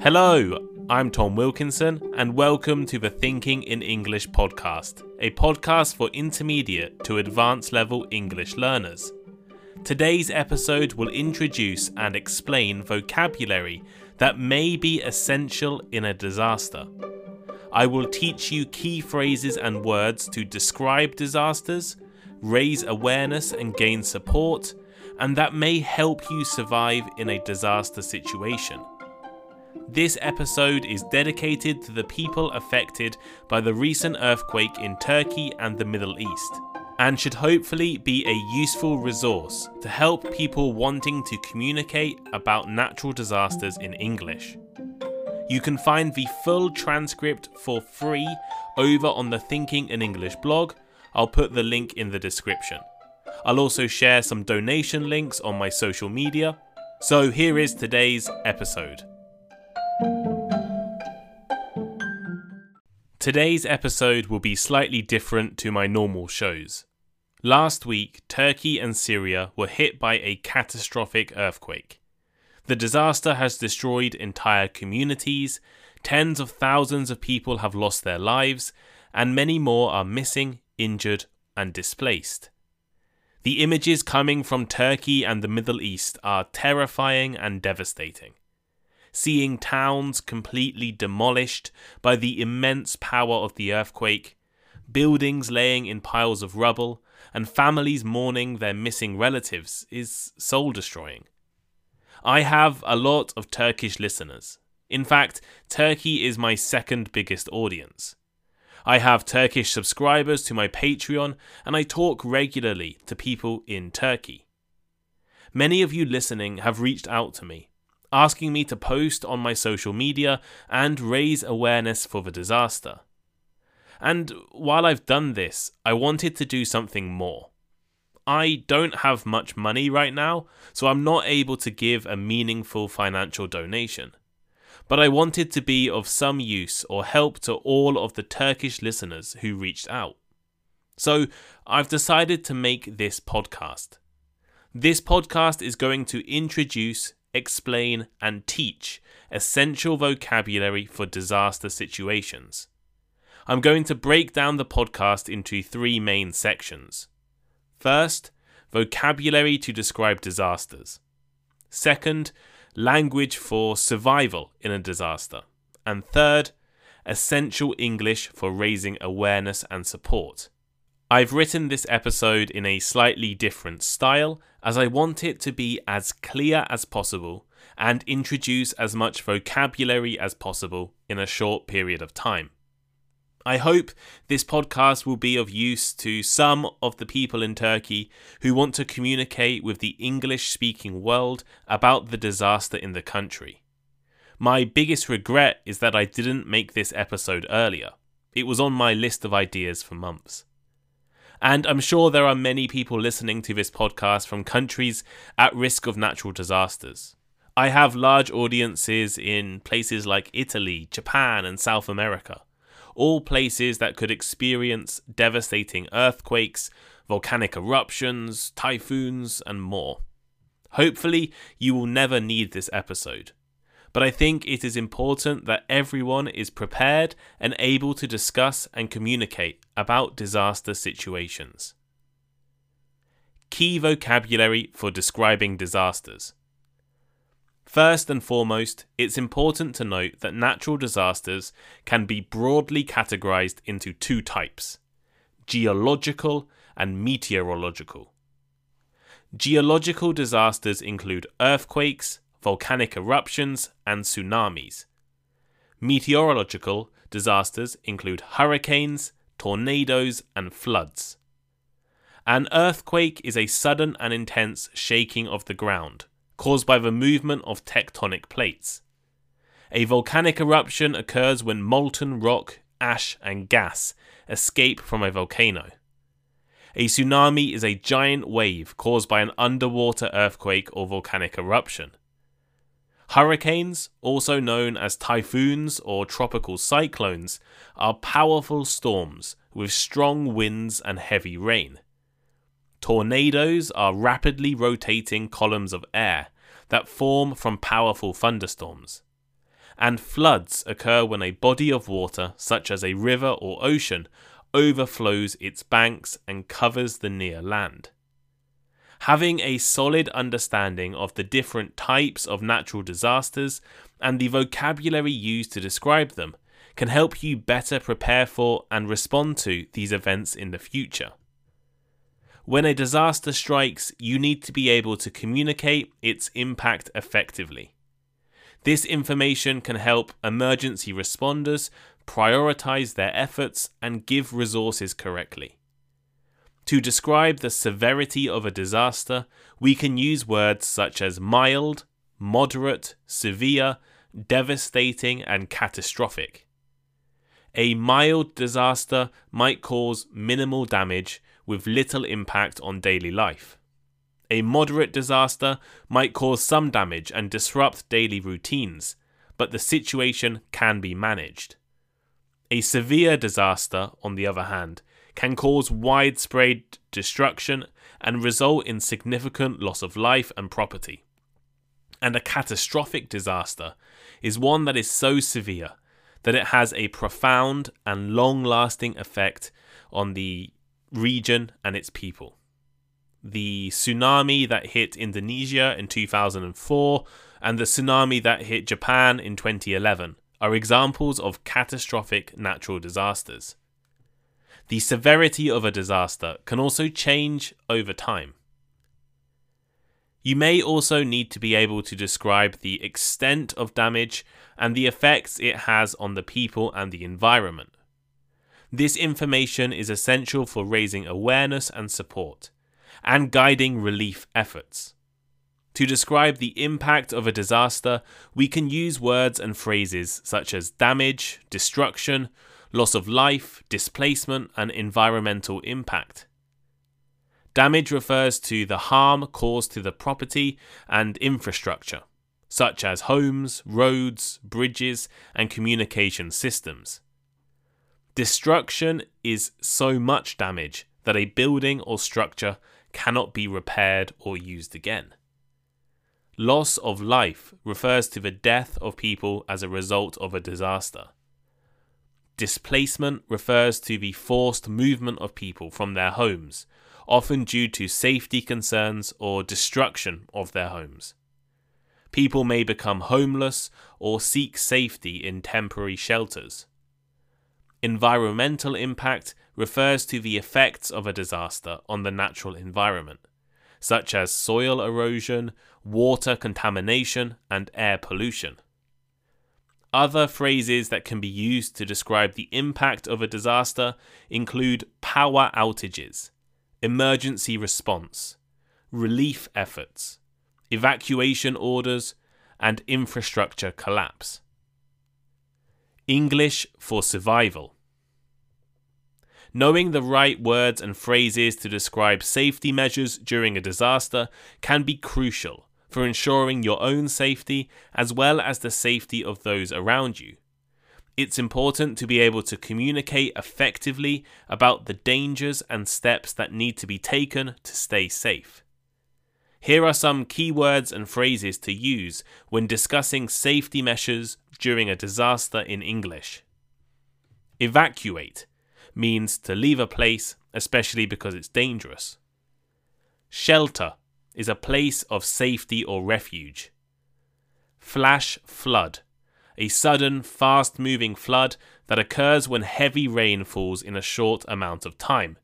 Hello, I'm Tom Wilkinson and welcome to the Thinking in English podcast, a podcast for intermediate to advanced level English learners. Today's episode will introduce and explain vocabulary that may be essential in a disaster. I will teach you key phrases and words to describe disasters, raise awareness and gain support, and that may help you survive in a disaster situation. This episode is dedicated to the people affected by the recent earthquake in Turkey and the Middle East, and should hopefully be a useful resource to help people wanting to communicate about natural disasters in English. You can find the full transcript for free over on the Thinking in English blog. I'll put the link in the description. I'll also share some donation links on my social media. So here is today's episode. Today's episode will be slightly different to my normal shows. Last week, Turkey and Syria were hit by a catastrophic earthquake. The disaster has destroyed entire communities, tens of thousands of people have lost their lives, and many more are missing, injured, and displaced. The images coming from Turkey and the Middle East are terrifying and devastating. Seeing towns completely demolished by the immense power of the earthquake, buildings laying in piles of rubble, and families mourning their missing relatives is soul-destroying. I have a lot of Turkish listeners. In fact, Turkey is my second biggest audience. I have Turkish subscribers to my Patreon, and I talk regularly to people in Turkey. Many of you listening have reached out to me, asking me to post on my social media and raise awareness for the disaster. And while I've done this, I wanted to do something more. I don't have much money right now, so I'm not able to give a meaningful financial donation. But I wanted to be of some use or help to all of the Turkish listeners who reached out. So I've decided to make this podcast. This podcast is going to introduce, explain and teach essential vocabulary for disaster situations. I'm going to break down the podcast into three main sections. First, vocabulary to describe disasters. Second, language for survival in a disaster. And third, essential English for raising awareness and support. I've written this episode in a slightly different style as I want it to be as clear as possible and introduce as much vocabulary as possible in a short period of time. I hope this podcast will be of use to some of the people in Turkey who want to communicate with the English-speaking world about the disaster in the country. My biggest regret is that I didn't make this episode earlier. It was on my list of ideas for months. And I'm sure there are many people listening to this podcast from countries at risk of natural disasters. I have large audiences in places like Italy, Japan, and South America, all places that could experience devastating earthquakes, volcanic eruptions, typhoons, and more. Hopefully, you will never need this episode. But I think it is important that everyone is prepared and able to discuss and communicate about disaster situations. Key vocabulary for describing disasters. First and foremost, it's important to note that natural disasters can be broadly categorized into two types: geological and meteorological. Geological disasters include earthquakes, volcanic eruptions, and tsunamis. Meteorological disasters include hurricanes, tornadoes, and floods. An earthquake is a sudden and intense shaking of the ground, caused by the movement of tectonic plates. A volcanic eruption occurs when molten rock, ash, and gas escape from a volcano. A tsunami is a giant wave caused by an underwater earthquake or volcanic eruption. Hurricanes, also known as typhoons or tropical cyclones, are powerful storms with strong winds and heavy rain. Tornadoes are rapidly rotating columns of air that form from powerful thunderstorms. and floods occur when a body of water, such as a river or ocean, overflows its banks and covers the near land. Having a solid understanding of the different types of natural disasters and the vocabulary used to describe them can help you better prepare for and respond to these events in the future. When a disaster strikes, you need to be able to communicate its impact effectively. This information can help emergency responders prioritize their efforts and give resources correctly. To describe the severity of a disaster, we can use words such as mild, moderate, severe, devastating, and catastrophic. A mild disaster might cause minimal damage with little impact on daily life. A moderate disaster might cause some damage and disrupt daily routines, but the situation can be managed. A severe disaster, on the other hand, can cause widespread destruction and result in significant loss of life and property. And a catastrophic disaster is one that is so severe that it has a profound and long-lasting effect on the region and its people. The tsunami that hit Indonesia in 2004 and the tsunami that hit Japan in 2011 are examples of catastrophic natural disasters. The severity of a disaster can also change over time. You may also need to be able to describe the extent of damage and the effects it has on the people and the environment. This information is essential for raising awareness and support, and guiding relief efforts. To describe the impact of a disaster, we can use words and phrases such as damage, destruction, loss of life, displacement, and environmental impact. Damage refers to the harm caused to the property and infrastructure, such as homes, roads, bridges, and communication systems. Destruction is so much damage that a building or structure cannot be repaired or used again. Loss of life refers to the death of people as a result of a disaster. Displacement refers to the forced movement of people from their homes, often due to safety concerns or destruction of their homes. People may become homeless or seek safety in temporary shelters. Environmental impact refers to the effects of a disaster on the natural environment, such as soil erosion, water contamination, and air pollution. Other phrases that can be used to describe the impact of a disaster include power outages, emergency response, relief efforts, evacuation orders, and infrastructure collapse. English for survival. Knowing the right words and phrases to describe safety measures during a disaster can be crucial for ensuring your own safety as well as the safety of those around you. It's important to be able to communicate effectively about the dangers and steps that need to be taken to stay safe. Here are some key words and phrases to use when discussing safety measures during a disaster in English. Evacuate means to leave a place, especially because it's dangerous. Shelter is a place of safety or refuge. Flash flood, a sudden, fast-moving flood that occurs when heavy rain falls in a short amount of time,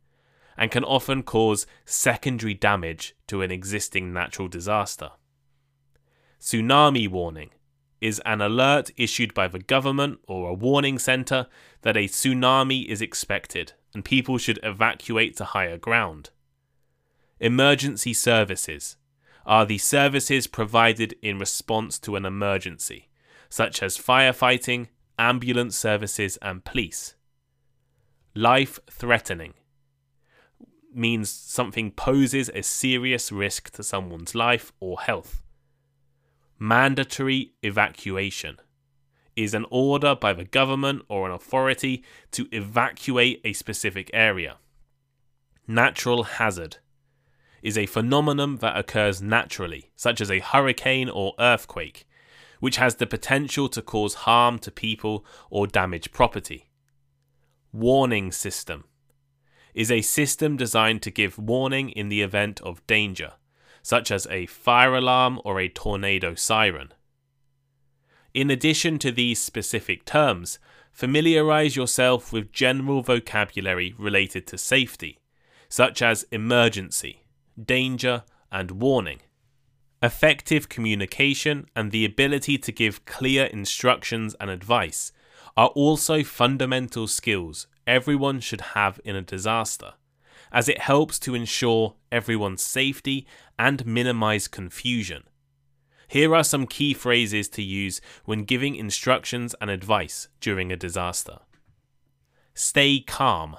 and can often cause secondary damage to an existing natural disaster. Tsunami warning is an alert issued by the government or a warning center that a tsunami is expected and people should evacuate to higher ground. Emergency services are the services provided in response to an emergency, such as firefighting, ambulance services, and police. Life-threatening means something poses a serious risk to someone's life or health. Mandatory evacuation is an order by the government or an authority to evacuate a specific area. Natural hazard is a phenomenon that occurs naturally, such as a hurricane or earthquake, which has the potential to cause harm to people or damage property. Warning system is a system designed to give warning in the event of danger, such as a fire alarm or a tornado siren. In addition to these specific terms, familiarize yourself with general vocabulary related to safety, such as emergency, danger, and warning. Effective communication and the ability to give clear instructions and advice are also fundamental skills everyone should have in a disaster, as it helps to ensure everyone's safety and minimize confusion. Here are some key phrases to use when giving instructions and advice during a disaster. Stay calm.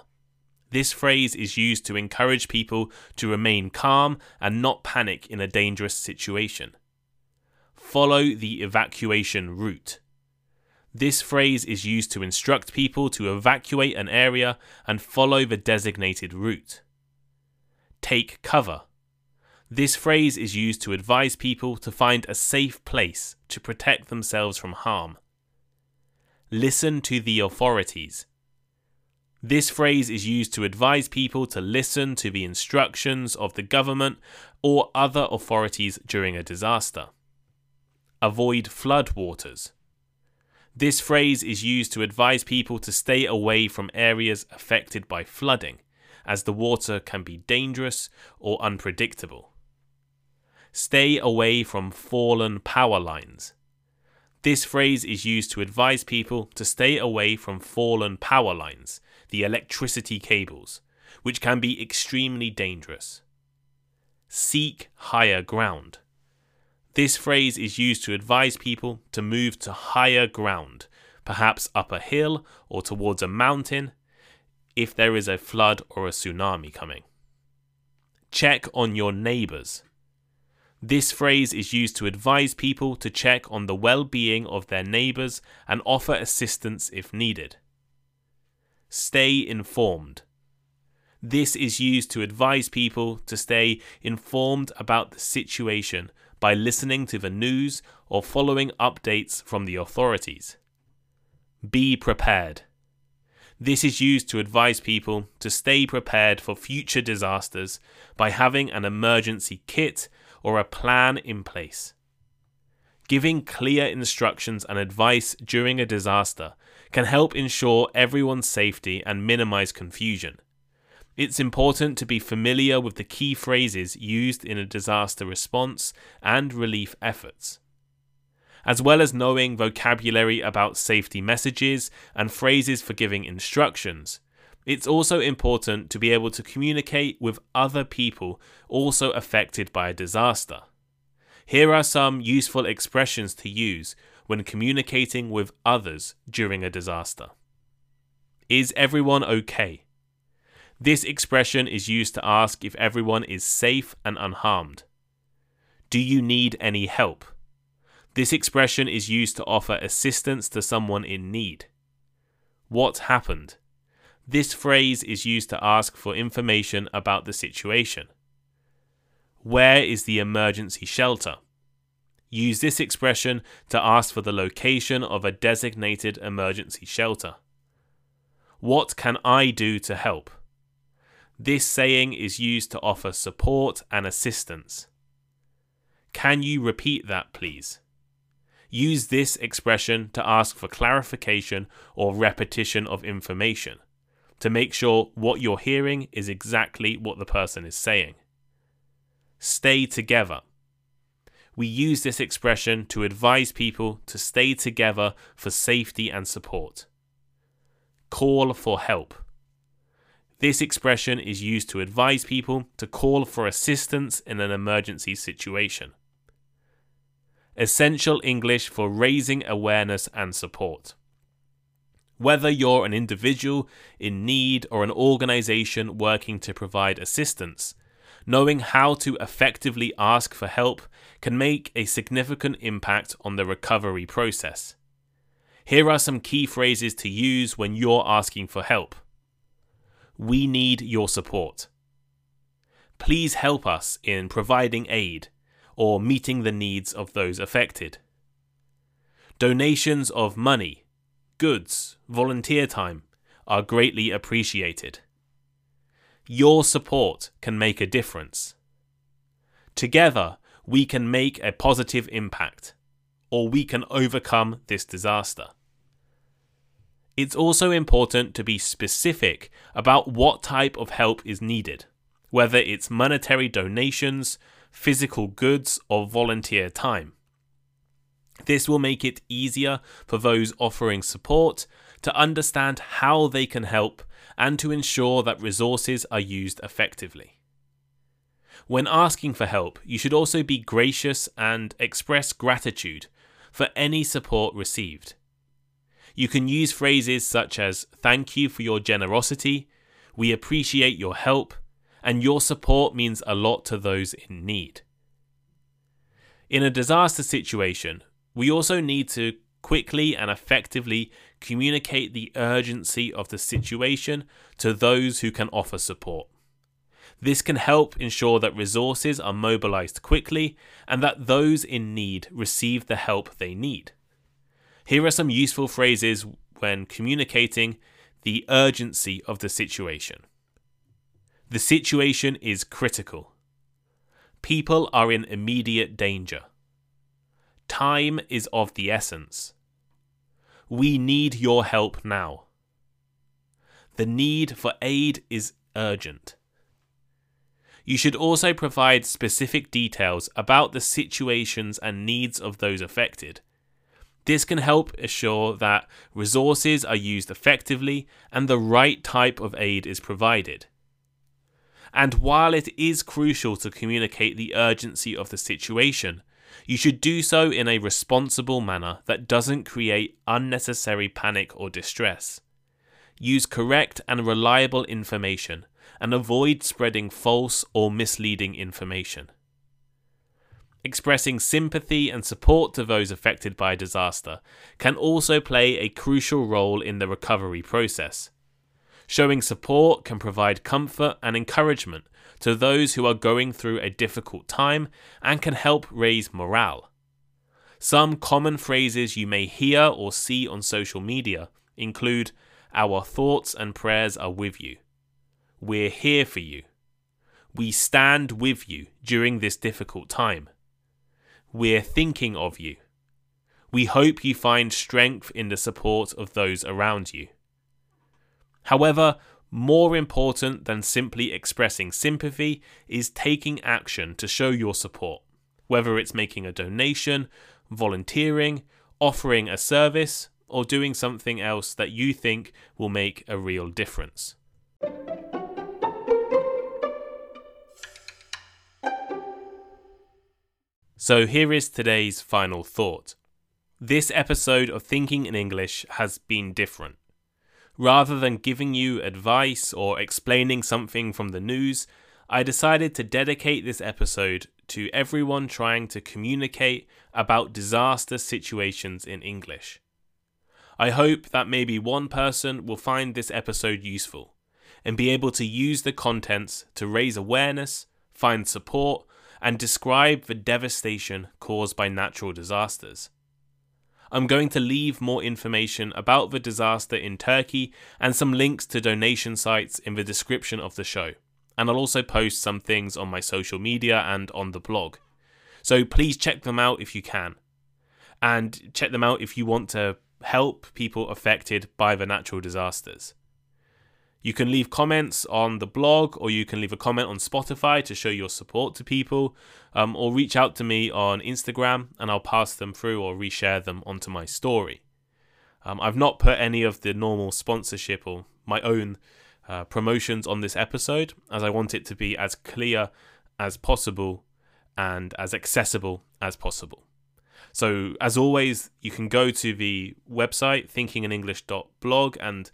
This phrase is used to encourage people to remain calm and not panic in a dangerous situation. Follow the evacuation route. This phrase is used to instruct people to evacuate an area and follow the designated route. Take cover. This phrase is used to advise people to find a safe place to protect themselves from harm. Listen to the authorities. This phrase is used to advise people to listen to the instructions of the government or other authorities during a disaster. Avoid floodwaters. This phrase is used to advise people to stay away from areas affected by flooding, as the water can be dangerous or unpredictable. Stay away from fallen power lines. This phrase is used to advise people to stay away from fallen power lines, the electricity cables, which can be extremely dangerous. Seek higher ground. This phrase is used to advise people to move to higher ground, perhaps up a hill or towards a mountain, if there is a flood or a tsunami coming. Check on your neighbours. This phrase is used to advise people to check on the well-being of their neighbours and offer assistance if needed. Stay informed. This is used to advise people to stay informed about the situation by listening to the news or following updates from the authorities. Be prepared. This is used to advise people to stay prepared for future disasters by having an emergency kit or a plan in place. Giving clear instructions and advice during a disaster can help ensure everyone's safety and minimize confusion. It's important to be familiar with the key phrases used in a disaster response and relief efforts, as well as knowing vocabulary about safety messages and phrases for giving instructions. It's also important to be able to communicate with other people also affected by a disaster. Here are some useful expressions to use when communicating with others during a disaster. Is everyone okay? This expression is used to ask if everyone is safe and unharmed. Do you need any help? This expression is used to offer assistance to someone in need. What happened? This phrase is used to ask for information about the situation. Where is the emergency shelter? Use this expression to ask for the location of a designated emergency shelter. What can I do to help? This saying is used to offer support and assistance. Can you repeat that, please? Use this expression to ask for clarification or repetition of information, to make sure what you're hearing is exactly what the person is saying. Stay together. We use this expression to advise people to stay together for safety and support. Call for help. This expression is used to advise people to call for assistance in an emergency situation. Essential English for raising awareness and support. Whether you're an individual in need or an organization working to provide assistance, knowing how to effectively ask for help can make a significant impact on the recovery process. Here are some key phrases to use when you're asking for help. We need your support. Please help us in providing aid or meeting the needs of those affected. Donations of money, goods, volunteer time are greatly appreciated. Your support can make a difference. Together, we can make a positive impact, or we can overcome this disaster. It's also important to be specific about what type of help is needed, whether it's monetary donations, physical goods, or volunteer time. This will make it easier for those offering support to understand how they can help and to ensure that resources are used effectively. When asking for help, you should also be gracious and express gratitude for any support received. You can use phrases such as, "Thank you for your generosity," "We appreciate your help," and "Your support means a lot to those in need." In a disaster situation, we also need to quickly and effectively communicate the urgency of the situation to those who can offer support. This can help ensure that resources are mobilized quickly and that those in need receive the help they need. Here are some useful phrases when communicating the urgency of the situation. The situation is critical. People are in immediate danger. Time is of the essence. We need your help now. The need for aid is urgent. You should also provide specific details about the situations and needs of those affected. This can help assure that resources are used effectively and the right type of aid is provided. And while it is crucial to communicate the urgency of the situation, you should do so in a responsible manner that doesn't create unnecessary panic or distress. Use correct and reliable information and avoid spreading false or misleading information. Expressing sympathy and support to those affected by disaster can also play a crucial role in the recovery process. Showing support can provide comfort and encouragement to those who are going through a difficult time and can help raise morale. Some common phrases you may hear or see on social media include, "Our thoughts and prayers are with you," "We're here for you," "We stand with you during this difficult time," "We're thinking of you," "We hope you find strength in the support of those around you." However, more important than simply expressing sympathy is taking action to show your support, whether it's making a donation, volunteering, offering a service, or doing something else that you think will make a real difference. So here is today's final thought. This episode of Thinking in English has been different. Rather than giving you advice or explaining something from the news, I decided to dedicate this episode to everyone trying to communicate about disaster situations in English. I hope that maybe one person will find this episode useful and be able to use the contents to raise awareness, find support, and describe the devastation caused by natural disasters. I'm going to leave more information about the disaster in Turkey and some links to donation sites in the description of the show. And I'll also post some things on my social media and on the blog. So please check them out if you can. And check them out if you want to help people affected by the natural disasters. You can leave comments on the blog, or you can leave a comment on Spotify to show your support to people, or reach out to me on Instagram and I'll pass them through or reshare them onto my story. I've not put any of the normal sponsorship or my own promotions on this episode, as I want it to be as clear as possible and as accessible as possible. So as always, you can go to the website thinkinginenglish.blog and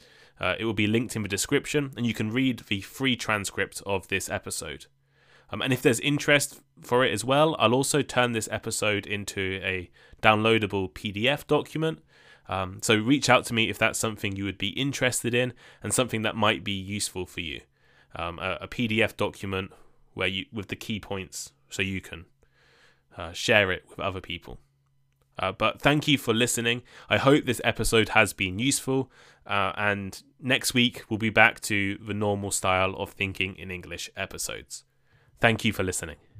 it will be linked in the description, and you can read the free transcript of this episode. And if there's interest for it as well, I'll also turn this episode into a downloadable PDF document. So reach out to me if that's something you would be interested in and something that might be useful for you. A PDF document with the key points so you can share it with other people. But thank you for listening. I hope this episode has been useful. And next week, we'll be back to the normal style of Thinking in English episodes. Thank you for listening.